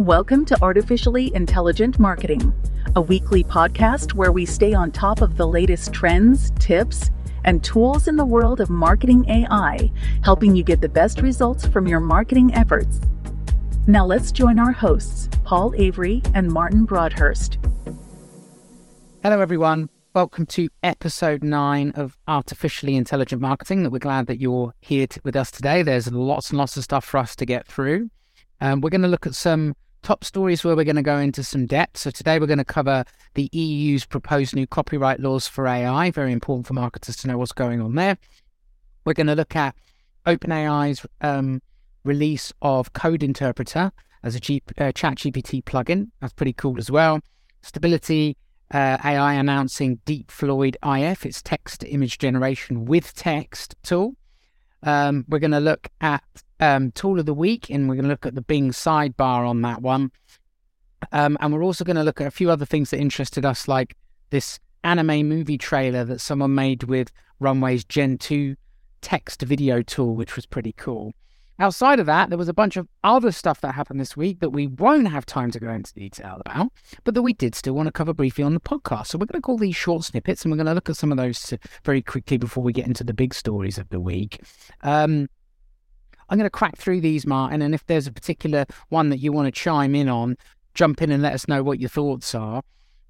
Welcome to Artificially Intelligent Marketing, a weekly podcast where we stay on top of the latest trends, tips, and tools in the world of marketing AI, helping you get the best results from your marketing efforts. Now let's join our hosts, Paul Avery and Martin Broadhurst. Hello everyone, welcome to episode 9 of Artificially Intelligent Marketing. We're glad that you're here with us today. There's lots and lots of stuff for us to get through. We're going to look at some top stories where we're going to go into some depth. So today we're going to cover the EU's proposed new copyright laws for AI. Very important for marketers to know what's going on there. We're going to look at OpenAI's release of Code Interpreter as a ChatGPT plugin. That's pretty cool as well. Stability AI announcing DeepFloyd IF, its text-to-image generation with text tool. We're going to look at Tool of the Week, and we're going to look at the Bing sidebar on that one. And we're also going to look at a few other things that interested us, like this anime movie trailer that someone made with Runway's Gen 2 text video tool, which was pretty cool. Outside of that, there was a bunch of other stuff that happened this week that we won't have time to go into detail about, but that we did still want to cover briefly on the podcast. So we're going to call these short snippets, and we're going to look at some of those very quickly before we get into the big stories of the week. I'm going to crack through these, Martin, and if there's a particular one that you want to chime in on, jump in and let us know what your thoughts are.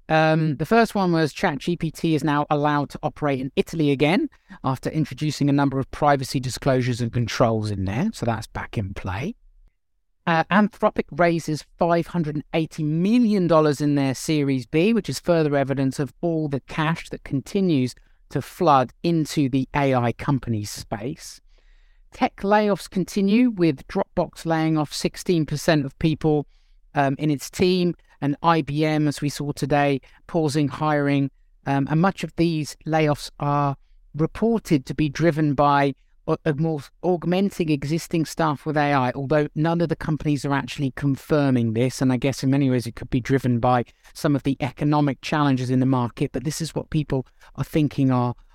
The first one was ChatGPT is now allowed to operate in Italy again after introducing a number of privacy disclosures and controls in there. So that's back in play. Anthropic raises $580 million in their Series B, which is further evidence of all the cash that continues to flood into the AI company space. Tech layoffs continue, with Dropbox laying off 16% of people in its team, and IBM, as we saw today, pausing hiring. And much of these layoffs are reported to be driven by augmenting existing staff with AI, although none of the companies are actually confirming this. And I guess in many ways it could be driven by some of the economic challenges in the market. But this is what people are thinking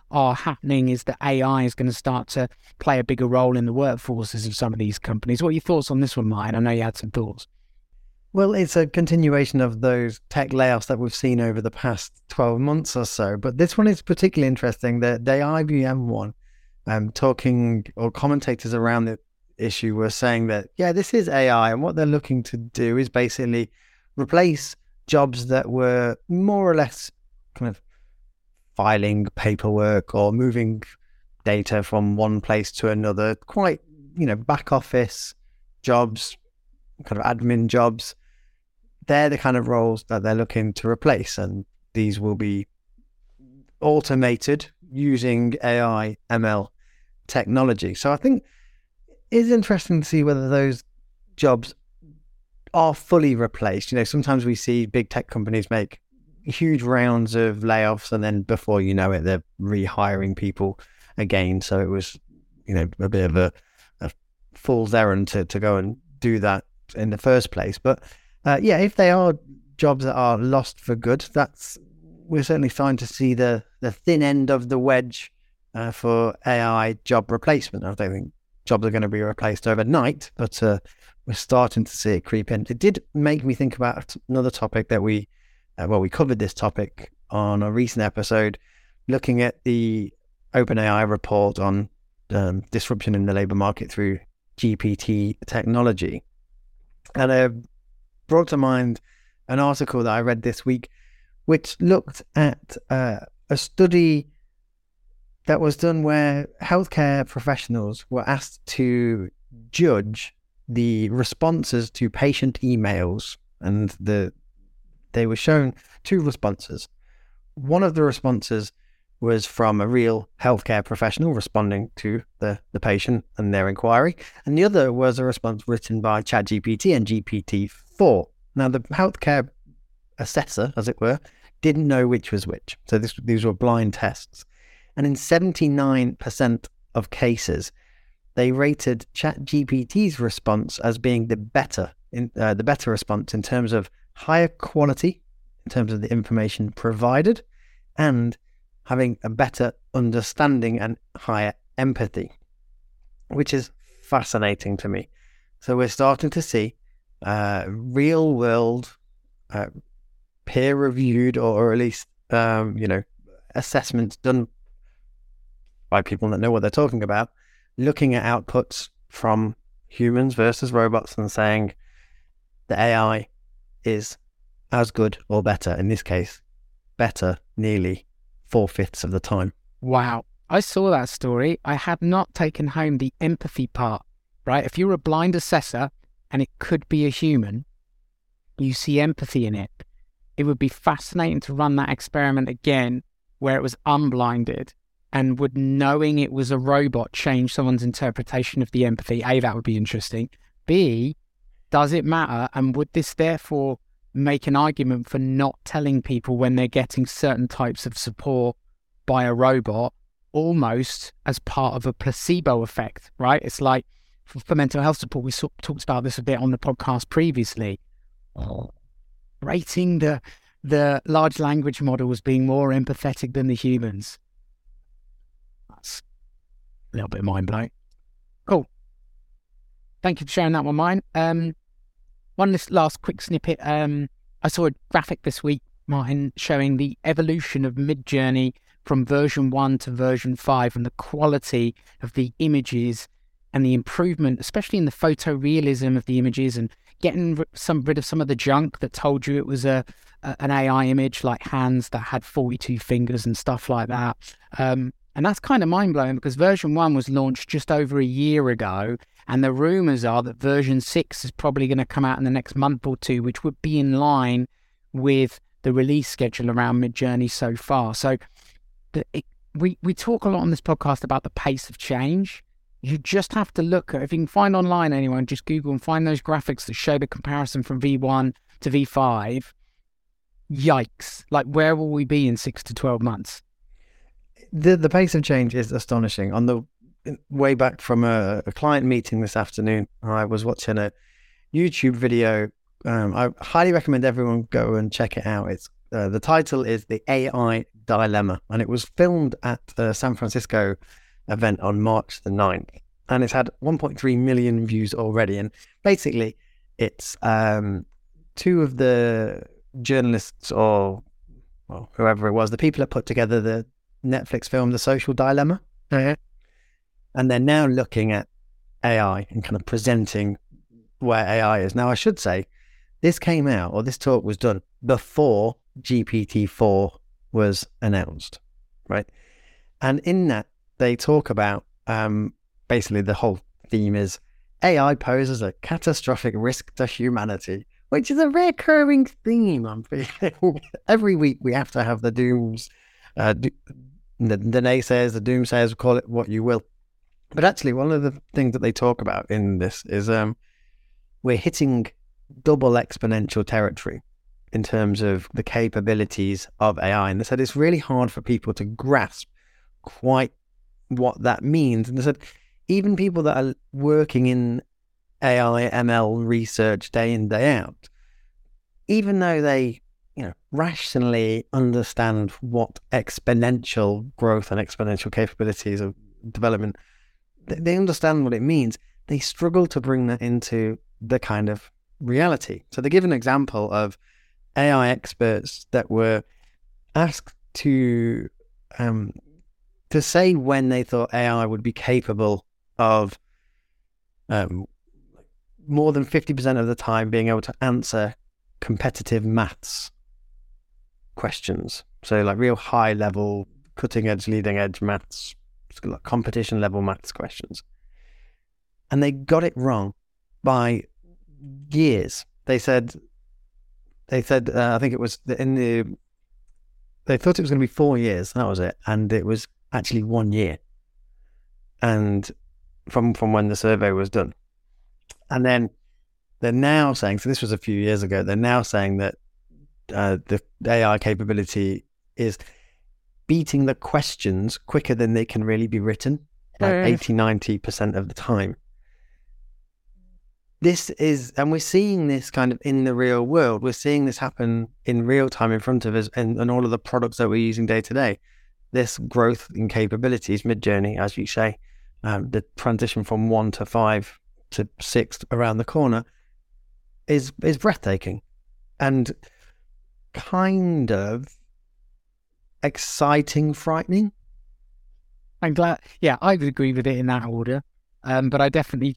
are happening, is that AI is going to start to play a bigger role in the workforces of some of these companies. What are your thoughts on this one, Martin? I know you had some thoughts. Well, it's a continuation of those tech layoffs that we've seen over the past 12 months or so. But this one is particularly interesting, the IBM one. Commentators around the issue were saying that, yeah, this is AI, and what they're looking to do is basically replace jobs that were more or less kind of filing paperwork or moving data from one place to another, quite, you know, back office jobs, kind of admin jobs. They're the kind of roles that they're looking to replace, and these will be automated using AI, ML technology. So I think it's interesting to see whether those jobs are fully replaced. You know, sometimes we see big tech companies make huge rounds of layoffs, and then before you know it, they're rehiring people again. So it was, you know, a bit of a fool's errand to go and do that in the first place. But yeah, if they are jobs that are lost for good, that's, we're certainly starting to see the thin end of the wedge for AI job replacement. I don't think jobs are going to be replaced overnight, but we're starting to see it creep in. It did make me think about another topic that we covered this topic on a recent episode, looking at the OpenAI report on disruption in the labour market through GPT technology. And I brought to mind an article that I read this week, which looked at a study that was done where healthcare professionals were asked to judge the responses to patient emails, and they were shown two responses. One of the responses was from a real healthcare professional responding to the patient and their inquiry, and the other was a response written by ChatGPT and GPT-4. Now, the healthcare assessor, as it were, didn't know which was which. So these were blind tests. And in 79% of cases, they rated ChatGPT's response as being the better response in terms of higher quality, in terms of the information provided, and having a better understanding and higher empathy, which is fascinating to me. So we're starting to see real world peer reviewed or at least assessments done by people that know what they're talking about, looking at outputs from humans versus robots and saying the AI is as good or better, in this case better nearly 4/5 of the time. Wow, I saw that story. I had not taken home the empathy part, right? If you're a blind assessor and it could be a human, you see empathy in it. It would be fascinating to run that experiment again where it was unblinded, and would knowing it was a robot change someone's interpretation of the empathy? A, that would be interesting. B, does it matter? And would this therefore make an argument for not telling people when they're getting certain types of support by a robot, almost as part of a placebo effect, right? It's like for mental health support, we talked about this a bit on the podcast previously. Rating the large language model as being more empathetic than the humans. That's a little bit mind-blowing. Cool. Thank you for sharing that one, mine. One last quick snippet. I saw a graphic this week, Martin, showing the evolution of Midjourney from version 1 to version 5 and the quality of the images and the improvement, especially in the photorealism of the images, and getting rid of some of the junk that told you it was an AI image, like hands that had 42 fingers and stuff like that. And that's kind of mind-blowing because version 1 was launched just over a year ago, and the rumours are that version 6 is probably going to come out in the next month or two, which would be in line with the release schedule around Midjourney so far. So we talk a lot on this podcast about the pace of change. You just have to look at, if you can find online anyone, just Google and find those graphics that show the comparison from V1 to V5. Yikes. Like, where will we be in 6 to 12 months? The pace of change is astonishing. On the way back from a client meeting this afternoon, I was watching a YouTube video. I highly recommend everyone go and check it out. It's the title is The AI Dilemma, and it was filmed at the San Francisco event on March the 9th, and it's had 1.3 million views already. And basically it's two of the journalists or whoever it was, the people that put together the Netflix film The Social Dilemma. Mm-hmm. And they're now looking at AI and kind of presenting where AI is. Now, I should say this came out, or this talk was done before GPT-4 was announced, right? And in that, they talk about basically the whole theme is AI poses a catastrophic risk to humanity, which is a recurring theme. I'm feeling every week we have to have the dooms, the naysayers, the doomsayers, call it what you will. But actually, one of the things that they talk about in this is we're hitting double exponential territory in terms of the capabilities of AI. And they said it's really hard for people to grasp quite what that means. And they said even people that are working in AI ML research day in, day out, even though they rationally understand what exponential growth and exponential capabilities of development, they understand what it means, they struggle to bring that into the kind of reality. So they give an example of AI experts that were asked to say when they thought AI would be capable of more than 50% of the time being able to answer competitive maths questions. So like real high level, cutting edge, leading edge maths, like competition level maths questions. And they got it wrong by years. They said, I think it was they thought it was going to be 4 years. That was it. And it was actually 1 year, and from when the survey was done. And then they're now saying, so this was a few years ago, they're now saying that the AI capability is beating the questions quicker than they can really be written, like 80-90% of the time. This is, and we're seeing this kind of in the real world. We're seeing this happen in real time in front of us, and all of the products that we're using day to day. This growth in capabilities, Midjourney, as you say, the transition from 1 to 5 to 6 around the corner, is breathtaking and kind of exciting, frightening. I'm glad. Yeah, I would agree with it in that order. But I definitely,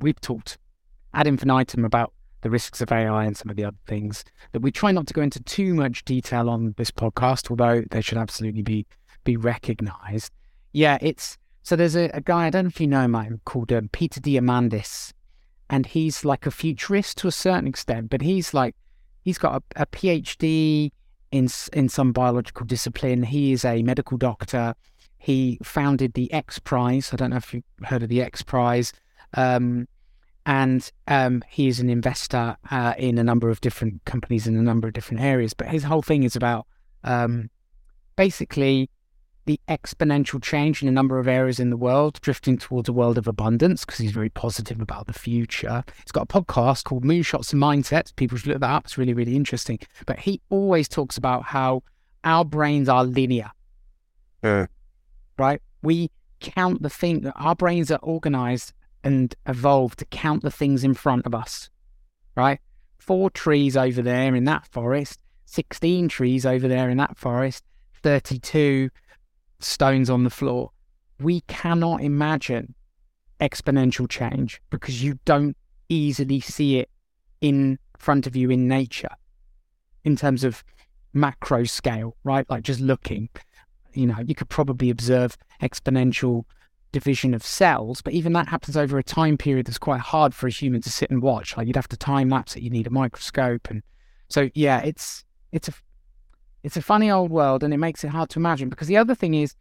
we've talked ad infinitum about the risks of AI and some of the other things that we try not to go into too much detail on this podcast, although they should absolutely be recognized. Yeah, it's, so there's a guy, I don't know if you know him, called Peter Diamandis, and he's like a futurist to a certain extent, but he's got a PhD in some biological discipline. He is a medical doctor. He founded the X Prize. I don't know if you've heard of the X Prize. And he is an investor in a number of different companies in a number of different areas. But his whole thing is about basically the exponential change in a number of areas in the world, drifting towards a world of abundance, because he's very positive about the future. He's got a podcast called Moonshots and Mindsets. People should look that up. It's really, really interesting. But he always talks about how our brains are linear, right? We count the thing. Our brains are organized and evolved to count the things in front of us, right? 4 trees over there in that forest, 16 trees over there in that forest, 32 stones on the floor. We cannot imagine exponential change because you don't easily see it in front of you in nature in terms of macro scale, right? Like just looking, you know, you could probably observe exponential division of cells, but even that happens over a time period that's quite hard for a human to sit and watch. Like you'd have to time lapse it, you need a microscope. And so yeah, it's a funny old world, and it makes it hard to imagine. Because the other thing is,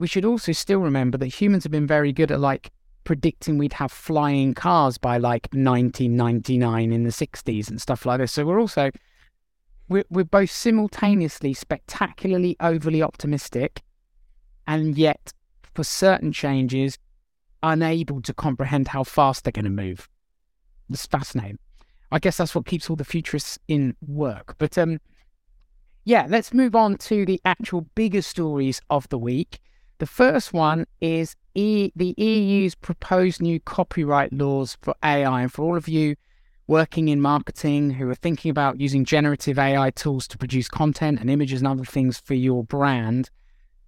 we should also still remember that humans have been very good at like predicting we'd have flying cars by like 1999 in the 60s and stuff like this. So we're both simultaneously spectacularly overly optimistic, and yet for certain changes unable to comprehend how fast they're going to move. It's fascinating. I guess that's what keeps all the futurists in work. But yeah, let's move on to the actual bigger stories of the week. The first one is the EU's proposed new copyright laws for AI. And for all of you working in marketing who are thinking about using generative AI tools to produce content and images and other things for your brand,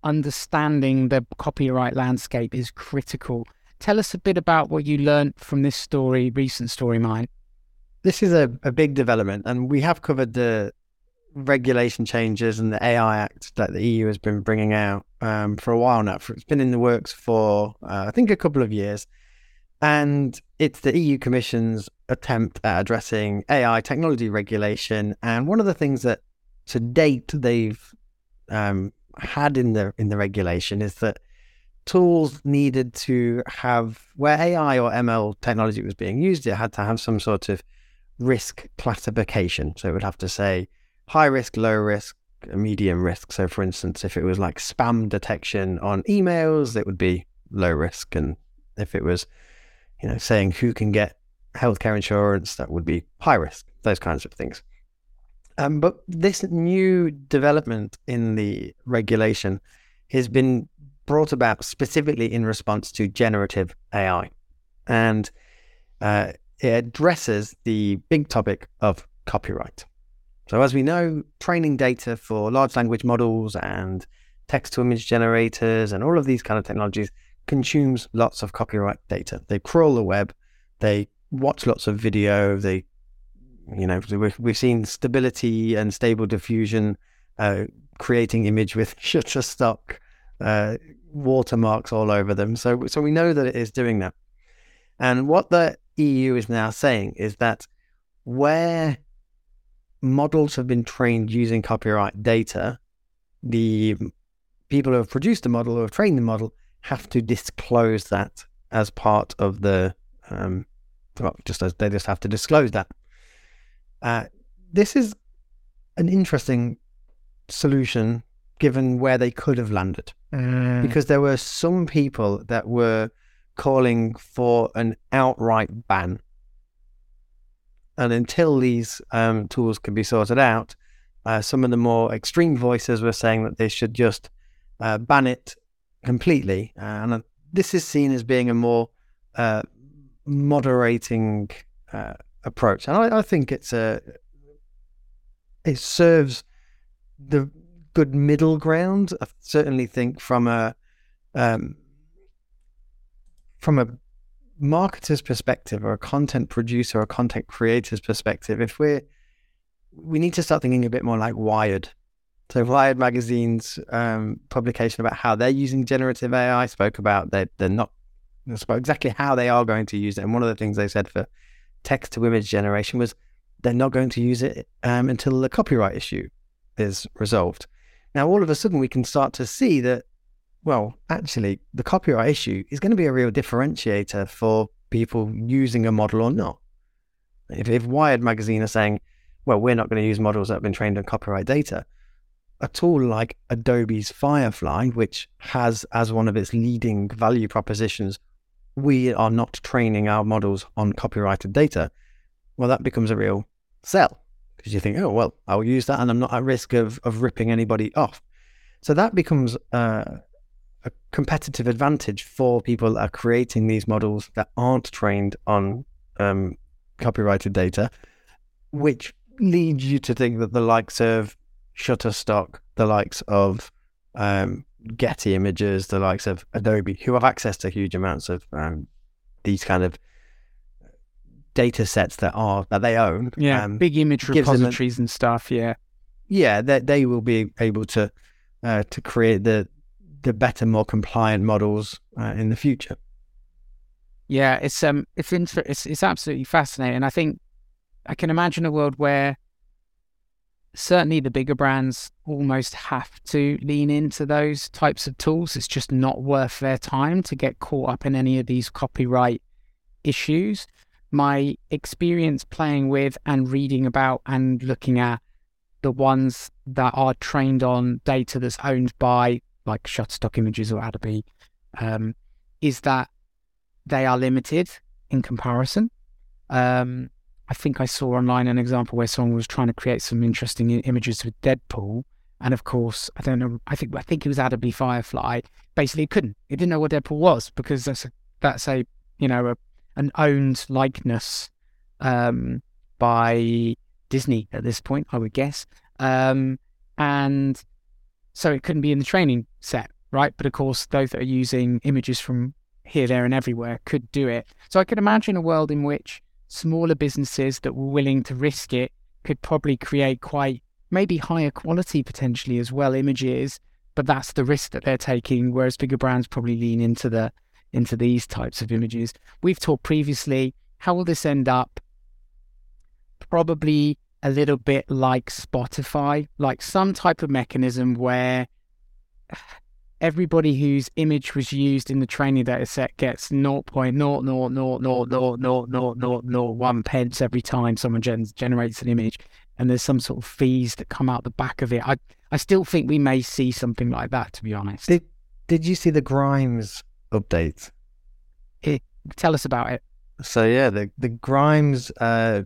understanding the copyright landscape is critical. Tell us a bit about what you learned from this story, recent story, Mike. This is a big development, and we have covered the regulation changes and the AI Act that the EU has been bringing out for a while now. It's been in the works for, I think, a couple of years. And it's the EU Commission's attempt at addressing AI technology regulation. And one of the things that to date they've had in the regulation is that tools needed to have, where AI or ML technology was being used, it had to have some sort of risk classification. So it would have to say high risk, low risk, medium risk. So for instance, if it was like spam detection on emails, it would be low risk. And if it was, you know, saying who can get healthcare insurance, that would be high risk, those kinds of things. But this new development in the regulation has been brought about specifically in response to generative AI. And it addresses the big topic of copyright. So as we know, training data for large language models and text-to-image generators and all of these kind of technologies consumes lots of copyright data. They crawl the web, they watch lots of video, they, you know, we've seen Stability and Stable Diffusion creating image with Shutterstock watermarks all over them. So we know that it is doing that. And what the EU is now saying is that where models have been trained using copyright data, the people who have produced the model or have trained the model have to disclose that as part of the, they just have to disclose that. This is an interesting solution given where they could have landed, because there were some people that were calling for an outright ban. And until these tools can be sorted out, some of the more extreme voices were saying that they should just ban it completely. And this is seen as being a more moderating approach. And I think it's it serves the good middle ground. I certainly think from a marketer's perspective, or a content producer or a content creator's perspective, if we need to start thinking a bit more like Wired. So Wired magazine's publication about how they're using generative AI spoke about spoke exactly how they are going to use it. And one of the things they said for text to image generation was they're not going to use it until the copyright issue is resolved. Now, all of a sudden, we can start to see that, well, actually, the copyright issue is going to be a real differentiator for people using a model or not. If Wired magazine are saying, well, we're not going to use models that have been trained on copyright data, a tool like Adobe's Firefly, which has as one of its leading value propositions, we are not training our models on copyrighted data, well, that becomes a real sell, because you think, oh, well, I'll use that and I'm not at risk of ripping anybody off. So that becomes a competitive advantage for people that are creating these models that aren't trained on copyrighted data, which leads you to think that the likes of Shutterstock, the likes of Getty Images, the likes of Adobe, who have access to huge amounts of these kind of data sets that they own. Yeah, big image repositories and stuff, yeah. Yeah, they will be able to create the better, more compliant models in the future. Yeah, it's absolutely fascinating. I think I can imagine a world where certainly the bigger brands almost have to lean into those types of tools. It's just not worth their time to get caught up in any of these copyright issues. My experience playing with and reading about and looking at the ones that are trained on data that's owned by like Shutterstock Images or Adobe is that they are limited in comparison. I think I saw online an example where someone was trying to create some interesting images with Deadpool. And of course, I don't know, I think it was Adobe Firefly. Basically, it didn't know what Deadpool was, because that's a you know, an owned likeness by Disney at this point, I would guess. And so it couldn't be in the training set, right? But of course, those that are using images from here, there and everywhere could do it. So I could imagine a world in which smaller businesses that were willing to risk it could probably create quite maybe higher quality potentially as well images, but that's the risk that they're taking, whereas bigger brands probably lean into these types of images. We've talked previously, how will this end up? Probably a little bit like Spotify, like some type of mechanism where everybody whose image was used in the training data set gets 0.000000001 pence every time someone generates an image, and there's some sort of fees that come out the back of it. I still think we may see something like that, to be honest. Did you see the Grimes update? Tell us about it. So yeah, the Grimes. I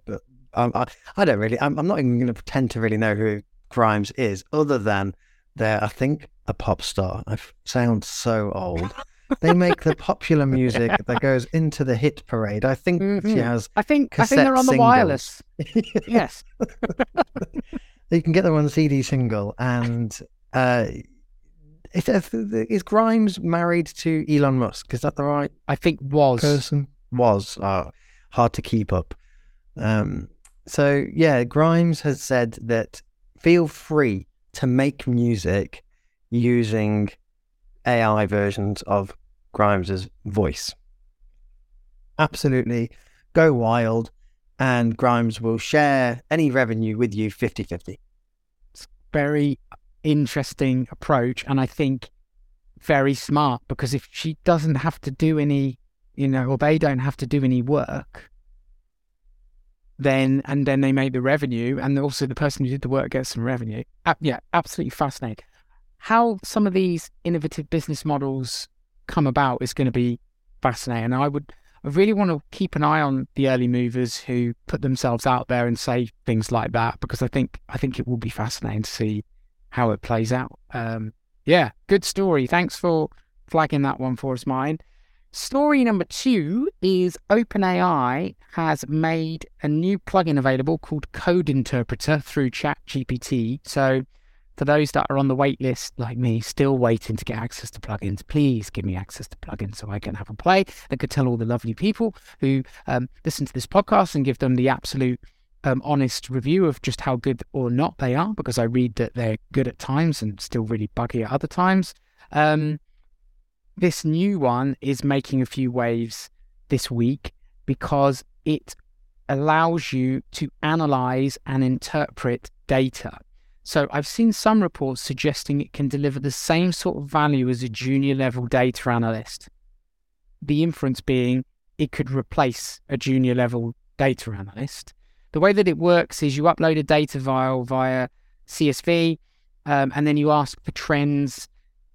don't really. I'm not even going to pretend to really know who Grimes is, other than they're, I think, a pop star. I sound so old. They make the popular music that goes into the hit parade. I think she has. I think they're on the wireless. Yes. You can get them on CD single. And is Grimes married to Elon Musk? Is that the right? I think was person was hard to keep up. So yeah, Grimes has said that feel free to make music using AI versions of Grimes's voice. Absolutely. Go wild. And Grimes will share any revenue with you 50-50. It's very interesting approach. And I think very smart, because if she doesn't have to do any, you know, or they don't have to do any work, then they make the revenue. And also the person who did the work gets some revenue. Yeah, absolutely fascinating. How some of these innovative business models come about is going to be fascinating. I really want to keep an eye on the early movers who put themselves out there and say things like that, because I think it will be fascinating to see how it plays out. Yeah, good story. Thanks for flagging that one for us, Martin. Story number two is OpenAI has made a new plugin available called Code Interpreter through ChatGPT. So for those that are on the wait list, like me, still waiting to get access to plugins, please give me access to plugins so I can have a play that could tell all the lovely people who listen to this podcast and give them the absolute honest review of just how good or not they are, because I read that they're good at times and still really buggy at other times. This new one is making a few waves this week because it allows you to analyze and interpret data. So I've seen some reports suggesting it can deliver the same sort of value as a junior level data analyst. The inference being it could replace a junior level data analyst. The way that it works is you upload a data file via CSV, and then you ask for trends,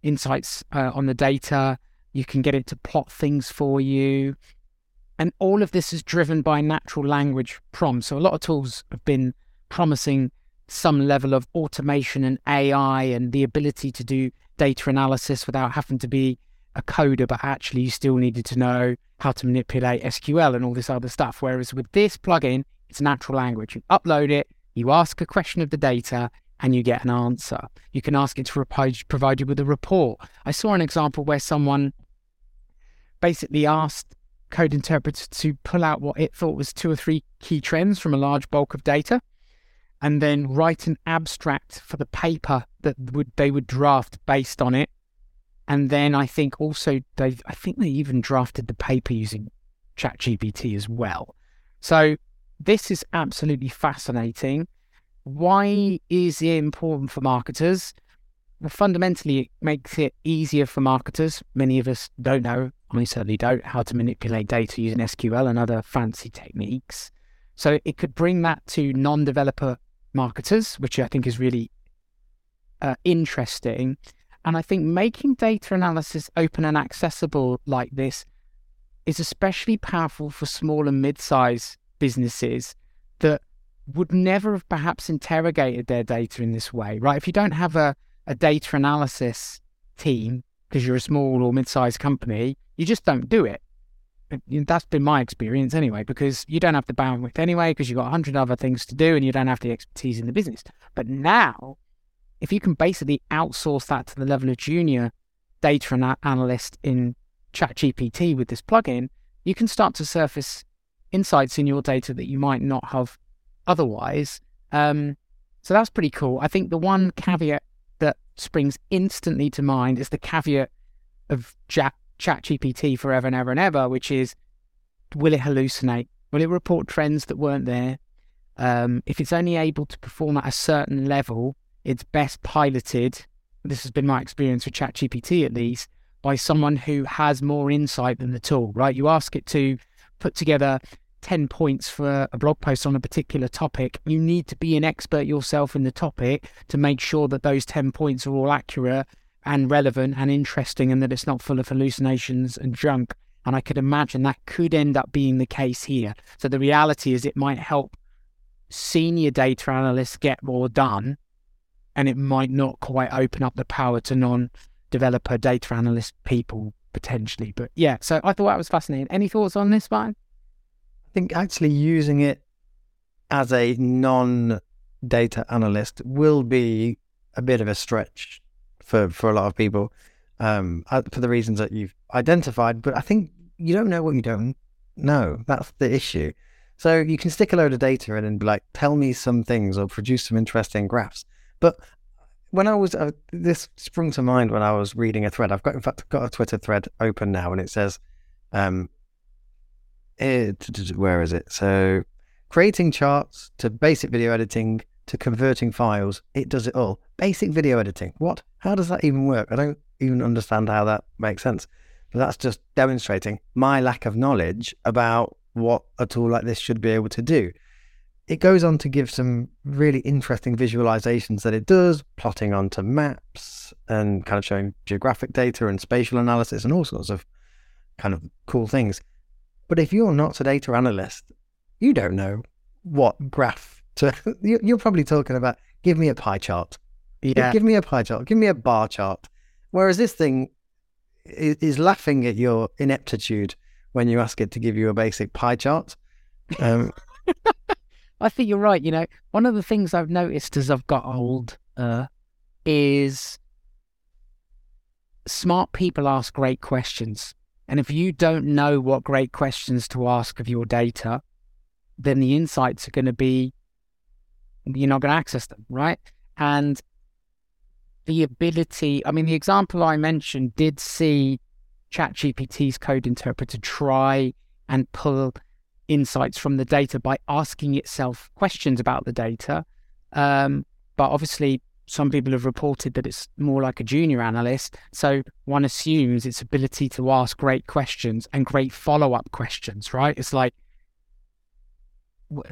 insights on the data. You can get it to plot things for you. And all of this is driven by natural language prompts. So a lot of tools have been promising some level of automation and AI and the ability to do data analysis without having to be a coder, but actually you still needed to know how to manipulate SQL and all this other stuff. Whereas with this plugin, it's natural language. You upload it, you ask a question of the data, and you get an answer. You can ask it to provide you with a report. I saw an example where someone basically asked Code Interpreter to pull out what it thought was 2 or 3 key trends from a large bulk of data, and then write an abstract for the paper that they would draft based on it. And then I think also they even drafted the paper using ChatGPT as well. So this is absolutely fascinating. Why is it important for marketers? Well, fundamentally, it makes it easier for marketers. Many of us don't know, I certainly don't, how to manipulate data using SQL and other fancy techniques. So it could bring that to non-developer marketers, which I think is really interesting. And I think making data analysis open and accessible like this is especially powerful for small and mid-size businesses that would never have perhaps interrogated their data in this way, right? If you don't have a data analysis team because you're a small or mid-sized company, you just don't do it. That's been my experience anyway, because you don't have the bandwidth anyway, because you've got 100 other things to do and you don't have the expertise in the business. But now, if you can basically outsource that to the level of junior data analyst in ChatGPT with this plugin, you can start to surface insights in your data that you might not have otherwise. So that's pretty cool. I think the one caveat that springs instantly to mind is the caveat of ChatGPT forever and ever and ever, which is, will it hallucinate? Will it report trends that weren't there? If it's only able to perform at a certain level, it's best piloted, this has been my experience with ChatGPT at least, by someone who has more insight than the tool, right? You ask it to put together 10 points for a blog post on a particular topic. You need to be an expert yourself in the topic to make sure that those 10 points are all accurate and relevant and interesting and that it's not full of hallucinations and junk. And I could imagine that could end up being the case here. So the reality is it might help senior data analysts get more done, and it might not quite open up the power to non-developer data analyst people potentially. But yeah, so I thought that was fascinating. Any thoughts on this, Martin? I think actually using it as a non-data analyst will be a bit of a stretch for a lot of people, for the reasons that you've identified. But I think you don't know what you don't know. That's the issue. So you can stick a load of data in and be like, tell me some things or produce some interesting graphs. But when I was, this sprung to mind when I was reading a thread. I've got, in fact, a Twitter thread open now, and it says, where is it? So creating charts to basic video editing to converting files, it does it all. Basic video editing, what? How does that even work? I don't even understand how that makes sense. But that's just demonstrating my lack of knowledge about what a tool like this should be able to do. It goes on to give some really interesting visualizations that it does, plotting onto maps and kind of showing geographic data and spatial analysis and all sorts of kind of cool things. But if you're not a data analyst, you don't know what graph to... You're probably talking about, give me a pie chart. Yeah. Give me a pie chart. Give me a bar chart. Whereas this thing is laughing at your ineptitude when you ask it to give you a basic pie chart. I think you're right. You know, one of the things I've noticed as I've got old is smart people ask great questions. And if you don't know what great questions to ask of your data, then the insights are going to be, you're not going to access them, right? And the ability, I mean, the example I mentioned did see ChatGPT's Code Interpreter try and pull insights from the data by asking itself questions about the data. But obviously, some people have reported that it's more like a junior analyst. So one assumes its ability to ask great questions and great follow-up questions, right? It's like,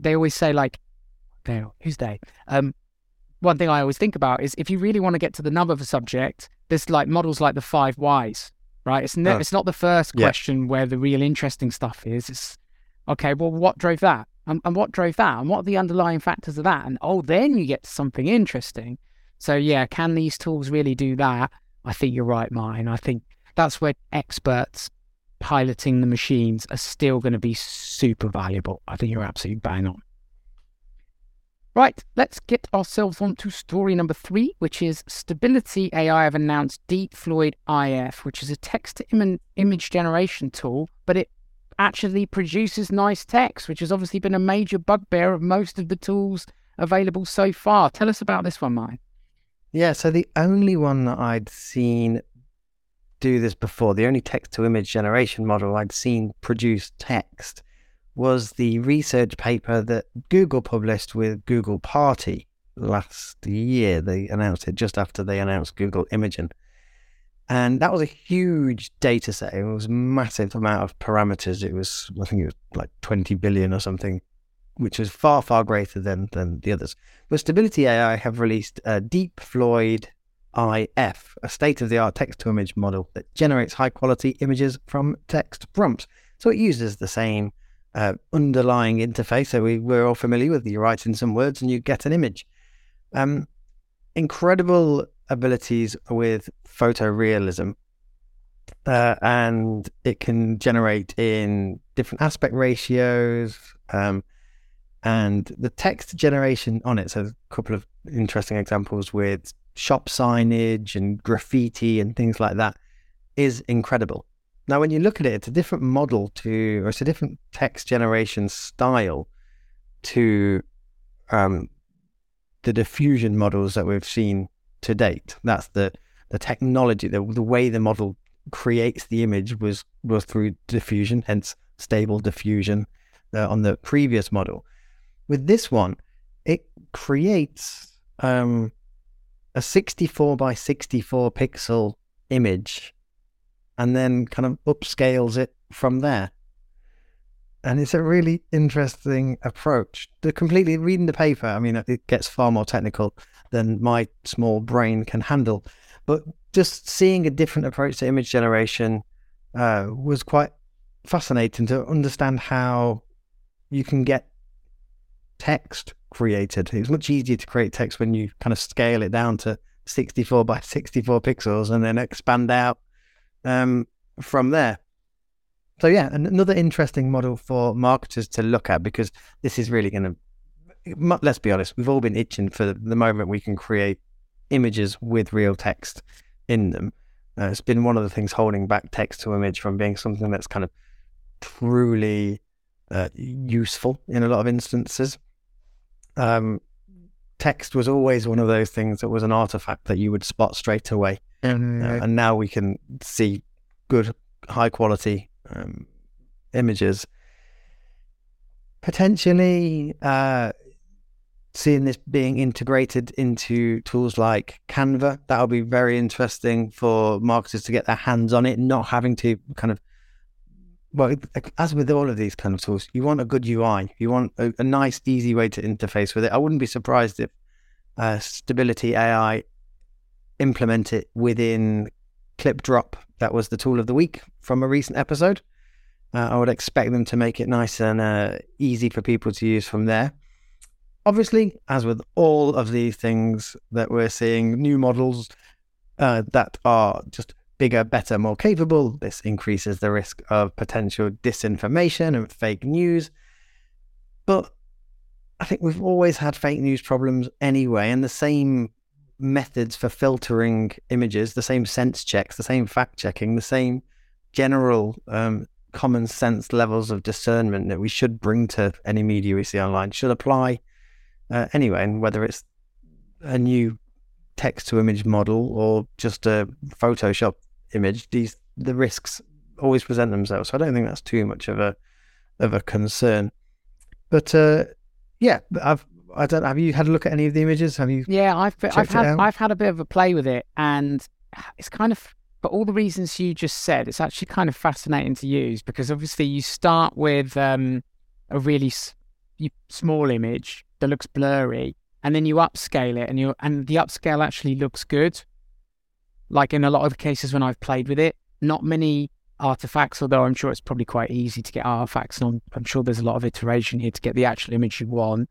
they always say like, who's they? One thing I always think about is if you really want to get to the nub of a subject, there's like models like the 5 whys, right? It's not the first question where the real interesting stuff is. It's, okay, well, what drove that? And what drove that? And what are the underlying factors of that? And then you get to something interesting. So yeah, can these tools really do that? I think you're right, Martin. I think that's where experts piloting the machines are still going to be super valuable. I think you're absolutely bang on. Right, let's get ourselves on to story number 3, which is Stability AI have announced DeepFloyd IF, which is a text-to-image generation tool, but it actually produces nice text, which has obviously been a major bugbear of most of the tools available so far. Tell us about this one, Mike. Yeah, so the only one that I'd seen do this before, the only text-to-image generation model I'd seen produce text, was the research paper that Google published with Google Party last year. They announced it just after they announced Google Imagen. And that was a huge data set. It was a massive amount of parameters. It was, I think it was like 20 billion or something, which was far, far greater than the others. But Stability AI have released DeepFloyd IF, a state-of-the-art text-to-image model that generates high-quality images from text prompts. So it uses the same underlying interface. So we're all familiar with, you write in some words and you get an image. Incredible abilities with photorealism, and it can generate in different aspect ratios, and the text generation on it. So a couple of interesting examples with shop signage and graffiti and things like that is incredible. Now, when you look at it, it's a different model to, or it's a different text generation style to the diffusion models that we've seen to date. That's the technology, the way the model creates the image was through diffusion, hence Stable Diffusion on the previous model. With this one, it creates a 64 by 64 pixel image and then kind of upscales it from there. And it's a really interesting approach. To completely reading the paper, I mean, it gets far more technical than my small brain can handle. But just seeing a different approach to image generation was quite fascinating to understand how you can get text created. It's much easier to create text when you kind of scale it down to 64 by 64 pixels and then expand out from there. So yeah, another interesting model for marketers to look at, because this is really going to, let's be honest, we've all been itching for the moment we can create images with real text in them. It's been one of the things holding back text to image from being something that's kind of truly useful in a lot of instances. Text was always one of those things that was an artifact that you would spot straight away. And now we can see good, high quality images. Potentially seeing this being integrated into tools like Canva, that'll be very interesting for marketers to get their hands on it, not having to kind of, well, as with all of these kind of tools, you want a good UI. You want a nice, easy way to interface with it. I wouldn't be surprised if Stability AI implement it within ClipDrop. That was the tool of the week from a recent episode. I would expect them to make it nice and easy for people to use from there. Obviously, as with all of these things that we're seeing, new models that are just bigger, better, more capable. This increases the risk of potential disinformation and fake news. But I think we've always had fake news problems anyway, and the same methods for filtering images, the same sense checks, the same fact checking, the same general common sense levels of discernment that we should bring to any media we see online should apply anyway. And whether it's a new text to image model or just a Photoshop image, the risks always present themselves. So I don't think that's too much of a concern. But I don't. Have you had a look at any of the images? Have you? Yeah, I've had a bit of a play with it, and it's kind of, but all the reasons you just said, it's actually kind of fascinating to use, because obviously you start with a really small image that looks blurry, and then you upscale it, and the upscale actually looks good. Like in a lot of the cases when I've played with it, not many artifacts, although I'm sure it's probably quite easy to get artifacts, and I'm sure there's a lot of iteration here to get the actual image you want.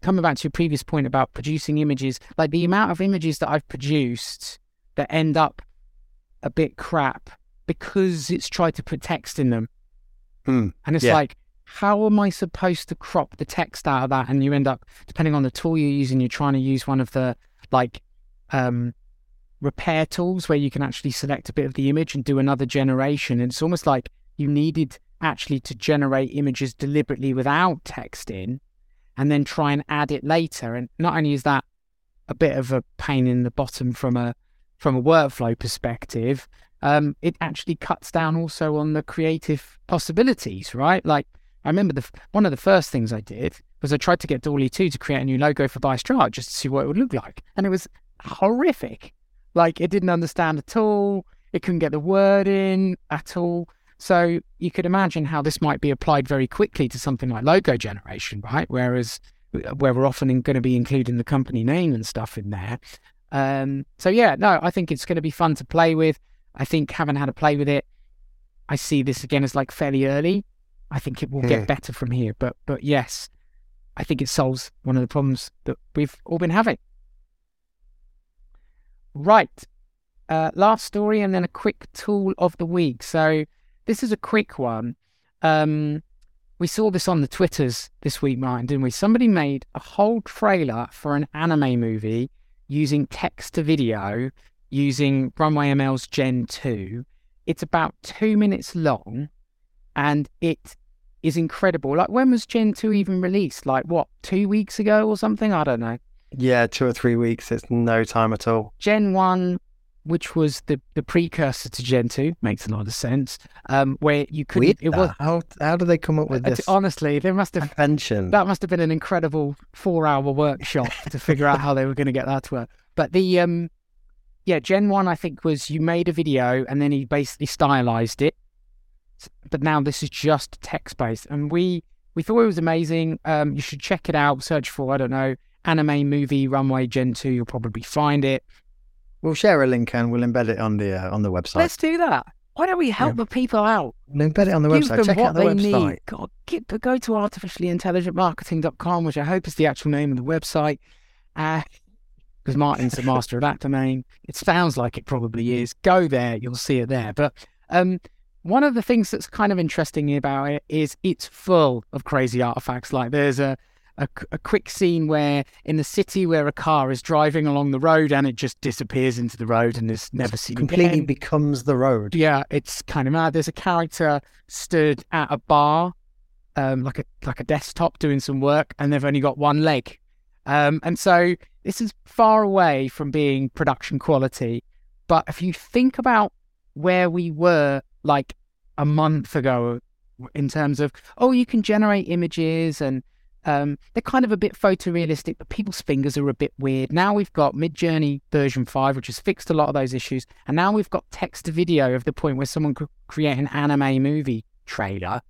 Coming back to your previous point about producing images, like the amount of images that I've produced that end up a bit crap because it's tried to put text in them. And it's like, how am I supposed to crop the text out of that? And you end up, depending on the tool you're using, you're trying to use one of the repair tools where you can actually select a bit of the image and do another generation. And it's almost like you needed actually to generate images deliberately without text in, and then try and add it later. And not only is that a bit of a pain in the bottom from a workflow perspective, it actually cuts down also on the creative possibilities, right? Like I remember one of the first things I did was I tried to get Dolly 2 to create a new logo for Bystrad just to see what it would look like. And it was horrific. Like it didn't understand at all. It couldn't get the word in at all. So you could imagine how this might be applied very quickly to something like logo generation, right? Whereas where we're often going to be including the company name and stuff in there. I think it's going to be fun to play with. I think having had a play with it, I see this again as like fairly early. I think it will get better from here. But yes, I think it solves one of the problems that we've all been having. Right. Last story and then a quick tool of the week. So this is a quick one. We saw this on the Twitters this week, Martin, didn't we? Somebody made a whole trailer for an anime movie using text to video, using Runway ML's Gen 2. It's about 2 minutes long, and it is incredible. Like, when was Gen 2 even released? Like, what, 2 weeks ago or something? I don't know. Yeah, 2 or 3 weeks. It's no time at all. Gen 1... which was the precursor to Gen 2, makes a lot of sense, where you couldn't... How do they come up with this? Honestly, that must have been an incredible 4-hour workshop to figure out how they were going to get that to work. But the, Gen 1, I think, was you made a video and then he basically stylized it. But now this is just text-based. And we thought it was amazing. You should check it out. Search for, I don't know, anime movie Runway Gen 2. You'll probably find it. We'll share a link and we'll embed it on the website. Let's do that. Why don't we help the people out? We'll embed it on the website. Check out the website. Need. God, go to artificiallyintelligentmarketing.com, which I hope is the actual name of the website, because Martin's the master of that domain. It sounds like it probably is. Go there. You'll see it there. But one of the things that's kind of interesting about it is it's full of crazy artifacts. Like there's a quick scene where in the city where a car is driving along the road and it just disappears into the road and is never seen again. Completely becomes the road. Yeah, it's kind of mad. There's a character stood at a bar, like a desktop doing some work, and they've only got one leg. And so this is far away from being production quality. But if you think about where we were like a month ago in terms of, you can generate images and they're kind of a bit photorealistic, but people's fingers are a bit weird. Now we've got Midjourney version 5, which has fixed a lot of those issues. And now we've got text to video of the point where someone could create an anime movie trailer.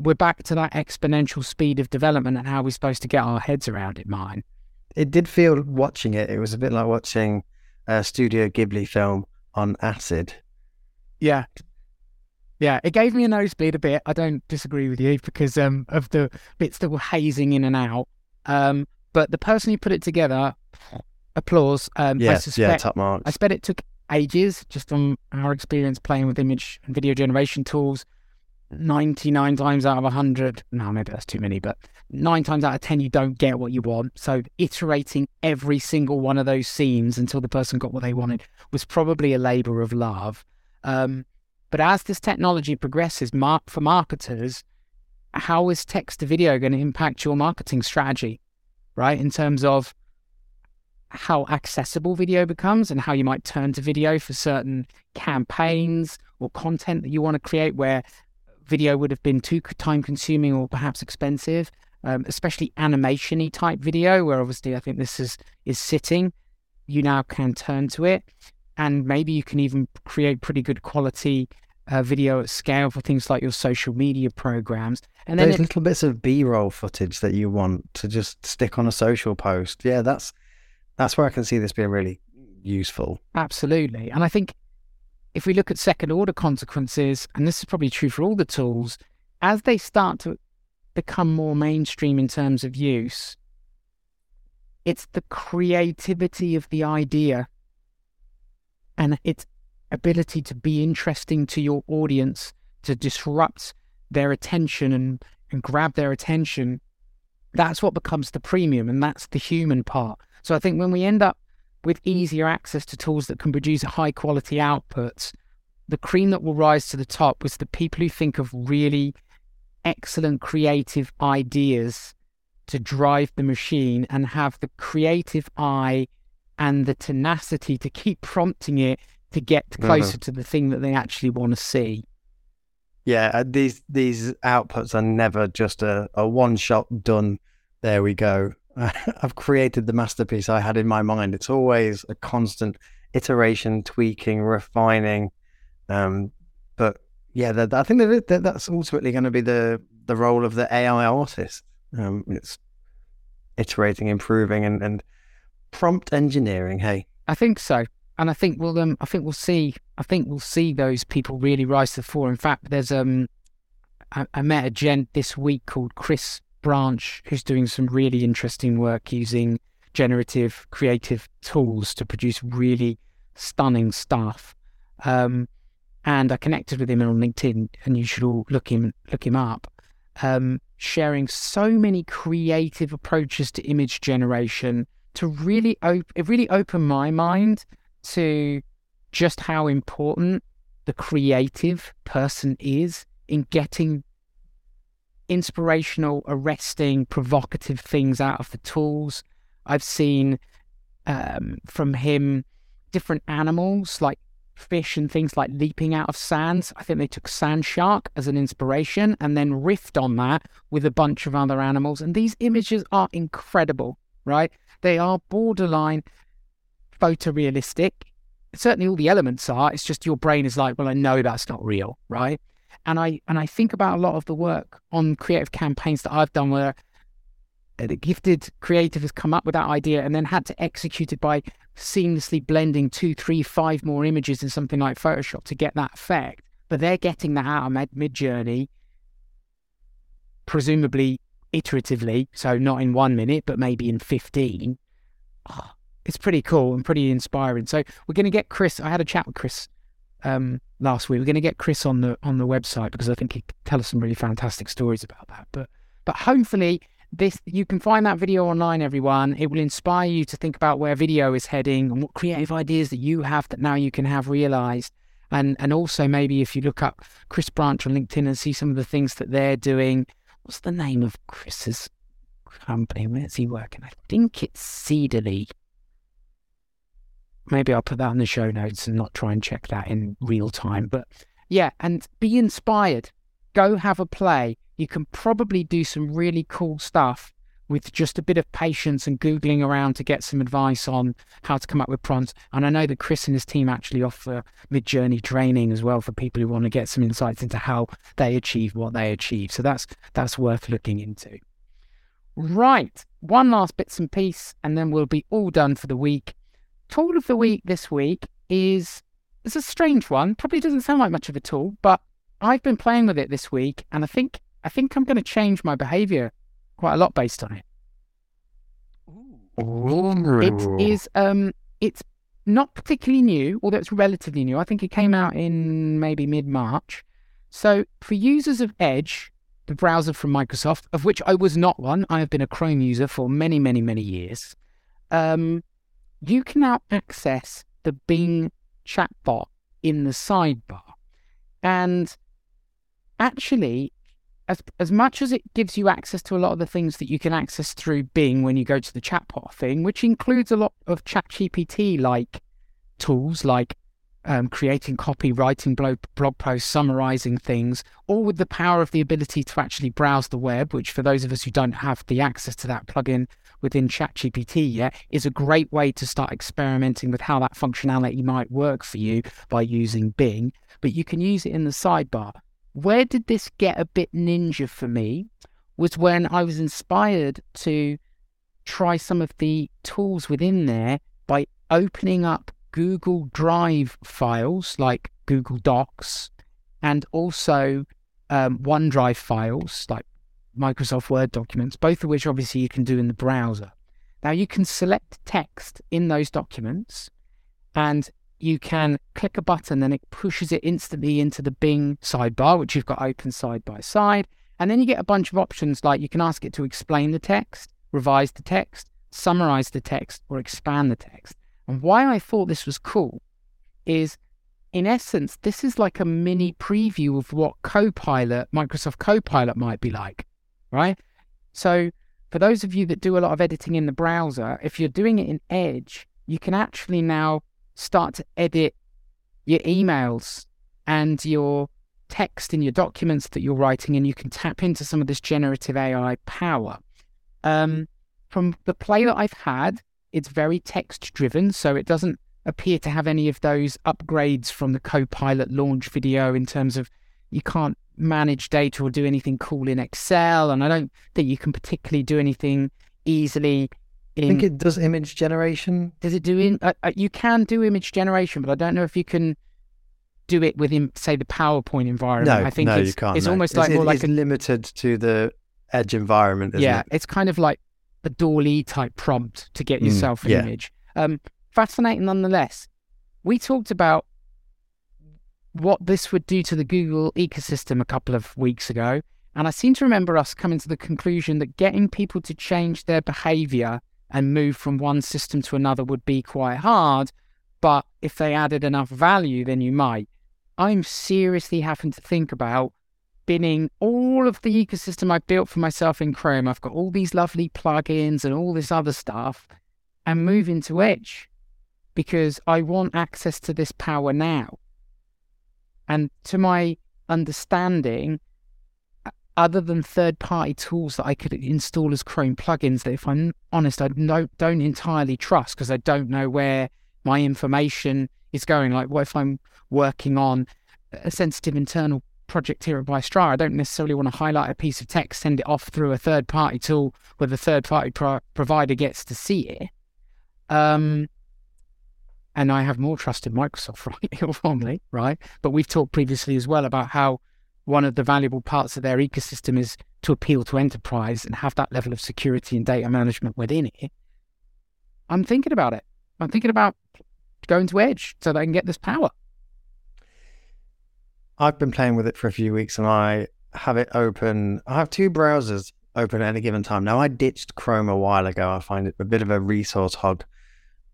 We're back to that exponential speed of development and how we're supposed to get our heads around it, Martin. It did feel, watching it, it was a bit like watching a Studio Ghibli film on acid. Yeah. Yeah, it gave me a nosebleed a bit. I don't disagree with you because of the bits that were hazing in and out. But the person who put it together, applause. I suspect, top marks. I bet it took ages, just from our experience playing with image and video generation tools. 99 times out of 100, no, maybe that's too many, but 9 times out of 10, you don't get what you want. So iterating every single one of those scenes until the person got what they wanted was probably a labor of love. But as this technology progresses, for marketers, how is text to video going to impact your marketing strategy, right? In terms of how accessible video becomes and how you might turn to video for certain campaigns or content that you want to create where video would have been too time-consuming or perhaps expensive, especially animation-y type video, where obviously I think this is sitting. You now can turn to it, and maybe you can even create pretty good quality video at scale for things like your social media programs. And then those little bits of B-roll footage that you want to just stick on a social post. Yeah, that's where I can see this being really useful. Absolutely. And I think if we look at second order consequences, and this is probably true for all the tools, as they start to become more mainstream in terms of use, it's the creativity of the idea and its ability to be interesting to your audience, to disrupt their attention and grab their attention. That's what becomes the premium, and that's the human part. So I think when we end up with easier access to tools that can produce high quality outputs, the cream that will rise to the top was the people who think of really excellent creative ideas to drive the machine and have the creative eye and the tenacity to keep prompting it to get closer to the thing that they actually want to see. Yeah, these outputs are never just a one shot done. There we go. I've created the masterpiece I had in my mind. It's always a constant iteration, tweaking, refining. But yeah, I think that's ultimately going to be the role of the AI artist. It's iterating, improving, and prompt engineering. Hey, I think so, and I think we'll see those people really rise to the fore. In fact, there's I met a gent this week called Chris Branch, who's doing some really interesting work using generative creative tools to produce really stunning stuff. And I connected with him on LinkedIn, and you should all look him up. Sharing so many creative approaches to image generation to really it really opened my mind to just how important the creative person is in getting inspirational, arresting, provocative things out of the tools. I've seen from him different animals like fish and things like leaping out of sands. I think they took sand shark as an inspiration and then riffed on that with a bunch of other animals. And these images are incredible, right? They are borderline photorealistic. Certainly all the elements are. It's just your brain is like, well, I know that's not real, right? And I think about a lot of the work on creative campaigns that I've done where the gifted creative has come up with that idea and then had to execute it by seamlessly blending 2, 3, 5 more images in something like Photoshop to get that effect. But they're getting that out of Midjourney, presumably iteratively, so not in 1 minute, but maybe in 15. Oh, it's pretty cool and pretty inspiring. So we're going to get Chris. I had a chat with Chris last week. We're going to get Chris on the website because I think he could tell us some really fantastic stories about that. But hopefully you can find that video online, everyone. It will inspire you to think about where video is heading and what creative ideas that you have that now you can have realized. And also maybe if you look up Chris Branch on LinkedIn and see some of the things that they're doing. What's the name of Chris's company? Where's he working? I think it's Cedarly. Maybe I'll put that in the show notes and not try and check that in real time. But yeah, and be inspired. Go have a play. You can probably do some really cool stuff with just a bit of patience and Googling around to get some advice on how to come up with prompts. And I know that Chris and his team actually offer Midjourney training as well for people who want to get some insights into how they achieve what they achieve. So that's worth looking into. Right. One last bits and piece, and then we'll be all done for the week. Tool of the week this week is a strange one. Probably doesn't sound like much of a tool, but I've been playing with it this week, and I think I'm going to change my behaviour quite a lot based on it. Ooh. It is it's not particularly new, although it's relatively new. I think it came out in maybe mid-March. So for users of Edge, the browser from Microsoft, of which I was not one, I have been a Chrome user for many, many, many years, you can now access the Bing chatbot in the sidebar. And actually, as much as it gives you access to a lot of the things that you can access through Bing when you go to the chatbot thing, which includes a lot of ChatGPT-like tools, like creating copy, writing blog posts, summarizing things, all with the power of the ability to actually browse the web, which for those of us who don't have the access to that plugin within ChatGPT yet, is a great way to start experimenting with how that functionality might work for you by using Bing. But you can use it in the sidebar. Where did this get a bit ninja for me was when I was inspired to try some of the tools within there by opening up Google Drive files like Google Docs and also OneDrive files like Microsoft Word documents, both of which obviously you can do in the browser. Now you can select text in those documents and you can click a button and it pushes it instantly into the Bing sidebar, which you've got open side by side. And then you get a bunch of options like you can ask it to explain the text, revise the text, summarize the text, or expand the text. And why I thought this was cool is, in essence, this is like a mini preview of what Copilot, Microsoft Copilot might be like, right? So for those of you that do a lot of editing in the browser, if you're doing it in Edge, you can actually now start to edit your emails and your text in your documents that you're writing, and you can tap into some of this generative AI power. From the play that I've had, it's very text-driven, so it doesn't appear to have any of those upgrades from the Copilot launch video in terms of you can't manage data or do anything cool in Excel, and I don't think you can particularly do anything easily. I think it does image generation. Does it do you can do image generation, but I don't know if you can do it within, say, the PowerPoint environment. No, I think you can't. It's almost like more like limited to the Edge environment, isn't it? Yeah, it's kind of like a Dolly type prompt to get yourself an image. Fascinating nonetheless. We talked about what this would do to the Google ecosystem a couple of weeks ago, and I seem to remember us coming to the conclusion that getting people to change their behavior and move from one system to another would be quite hard, but if they added enough value, then you might. I'm seriously having to think about binning all of the ecosystem I built for myself in Chrome. I've got all these lovely plugins and all this other stuff, and move into Edge because I want access to this power now. And to my understanding, other than third-party tools that I could install as Chrome plugins, that if I'm honest, I don't entirely trust because I don't know where my information is going. Like, what if I'm working on a sensitive internal project here at Bystrara? I don't necessarily want to highlight a piece of text, send it off through a third-party tool where the third-party provider gets to see it. And I have more trust in Microsoft, right, or wrongly, right? But we've talked previously as well about how one of the valuable parts of their ecosystem is to appeal to enterprise and have that level of security and data management within it. I'm thinking about it. I'm thinking about going to Edge so that I can get this power. I've been playing with it for a few weeks and I have it open. I have two browsers open at any given time. Now, I ditched Chrome a while ago. I find it a bit of a resource hog.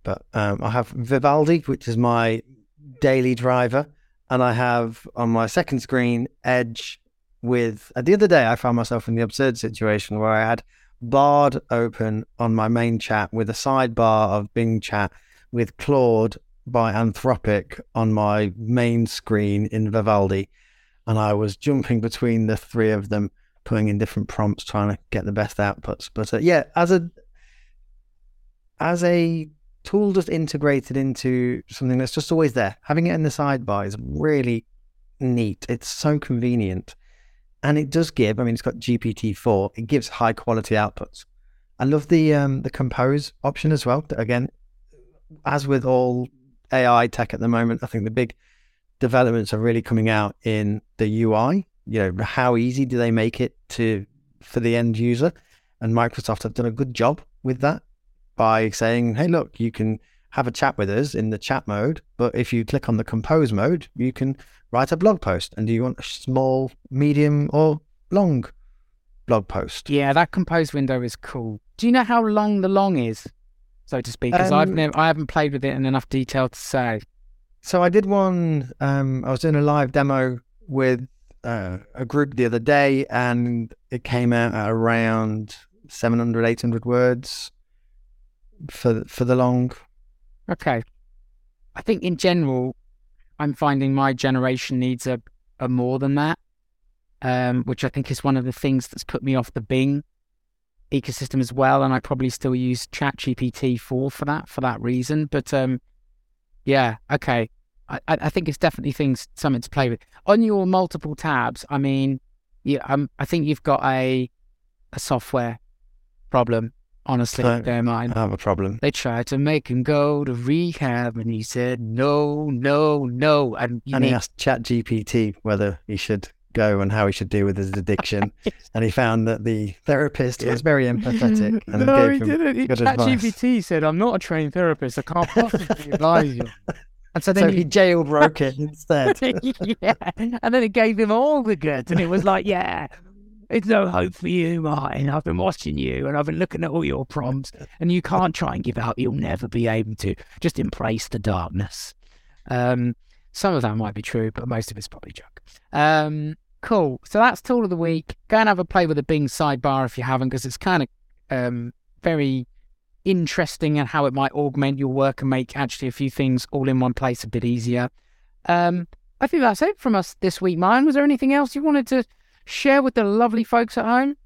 But I have Vivaldi, which is my daily driver. And I have on my second screen Edge with... the other day, I found myself in the absurd situation where I had Bard open on my main chat with a sidebar of Bing Chat with Claude by Anthropic on my main screen in Vivaldi, and I was jumping between the three of them, putting in different prompts, trying to get the best outputs. But yeah, as a tool just integrated into something that's just always there, having it in the sidebar is really neat. It's so convenient, and it does give... I mean, it's got GPT-4. It gives high quality outputs. I love the compose option as well. Again, as with all AI tech at the moment, I think the big developments are really coming out in the UI. You know, how easy do they make it for the end user? And Microsoft have done a good job with that by saying, hey, look, you can have a chat with us in the chat mode, but if you click on the compose mode, you can write a blog post. And do you want a small, medium, or long blog post? Yeah, that compose window is cool. Do you know how long the long is, so to speak? Because I haven't played with it in enough detail to say. So I did one, I was doing a live demo with a group the other day, and it came out at around 700, 800 words for the long. Okay. I think in general, I'm finding my generation needs a more than that, which I think is one of the things that's put me off the Bing ecosystem as well. And I probably still use ChatGPT 4 for that reason. But yeah, okay. I think it's definitely something to play with. On your multiple tabs, I mean, yeah, I think you've got a software problem. Honestly, they're mine. I have a problem. They tried to make him go to rehab, and he said no. And he asked ChatGPT whether he should go and how he should deal with his addiction. And he found that the therapist was very empathetic. And no, he didn't. ChatGPT said, "I'm not a trained therapist. I can't possibly advise you." And so then he jailbroke it instead. Yeah, and then it gave him all the goods, and it was like, yeah. It's no hope for you, Martin. I've been watching you and I've been looking at all your prompts, and you can't try and give out. You'll never be able to. Just embrace the darkness. Some of that might be true, but most of it's probably junk. Cool. So that's Tool of the Week. Go and have a play with the Bing sidebar if you haven't, because it's kind of very interesting and in how it might augment your work and make actually a few things all in one place a bit easier. I think that's it from us this week, Martin. Was there anything else you wanted to share with the lovely folks at home?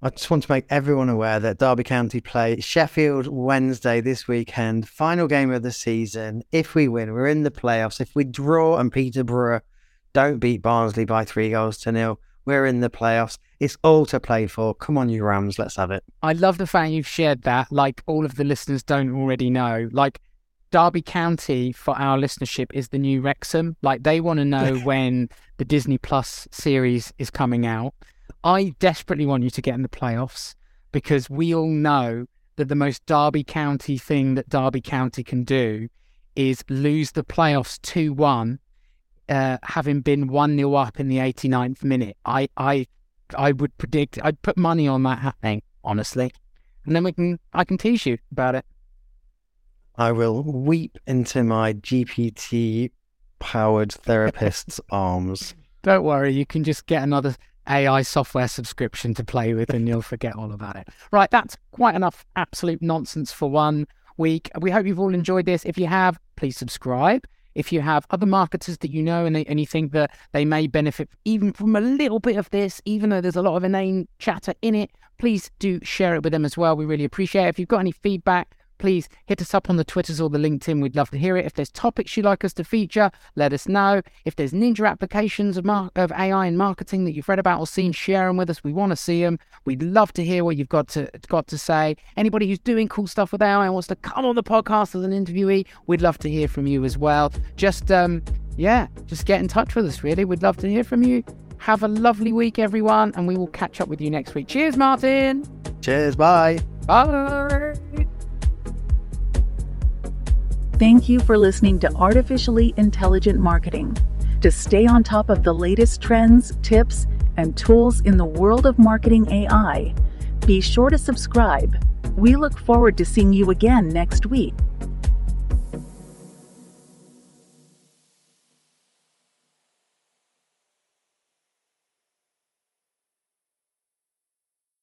I just want to make everyone aware that Derby County play Sheffield Wednesday this weekend, final game of the season. If we win, we're in the playoffs. If we draw and Peterborough don't beat Barnsley by 3-0, we're in the playoffs. It's all to play for. Come on, you Rams, let's have it. I love the fact you've shared that, like all of the listeners don't already know. Like, Derby County, for our listenership, is the new Wrexham. Like, they want to know when the Disney Plus series is coming out. I desperately want you to get in the playoffs, because we all know that the most Derby County thing that Derby County can do is lose the playoffs 2-1, having been 1-0 up in the 89th minute. I would predict, I'd put money on that happening, honestly. And then I can tease you about it. I will weep into my GPT-powered therapist's arms. Don't worry, you can just get another AI software subscription to play with and you'll forget all about it. Right, that's quite enough absolute nonsense for one week. We hope you've all enjoyed this. If you have, please subscribe. If you have other marketers that you know and you think that they may benefit even from a little bit of this, even though there's a lot of inane chatter in it, please do share it with them as well. We really appreciate it. If you've got any feedback, please hit us up on the Twitters or the LinkedIn. We'd love to hear it. If there's topics you'd like us to feature, let us know. If there's ninja applications of AI and marketing that you've read about or seen, share them with us. We want to see them. We'd love to hear what you've got to say. Anybody who's doing cool stuff with AI and wants to come on the podcast as an interviewee, we'd love to hear from you as well. Just get in touch with us, really. We'd love to hear from you. Have a lovely week, everyone, and we will catch up with you next week. Cheers, Martin. Cheers. Bye. Bye. Thank you for listening to Artificially Intelligent Marketing. To stay on top of the latest trends, tips, and tools in the world of marketing AI, be sure to subscribe. We look forward to seeing you again next week.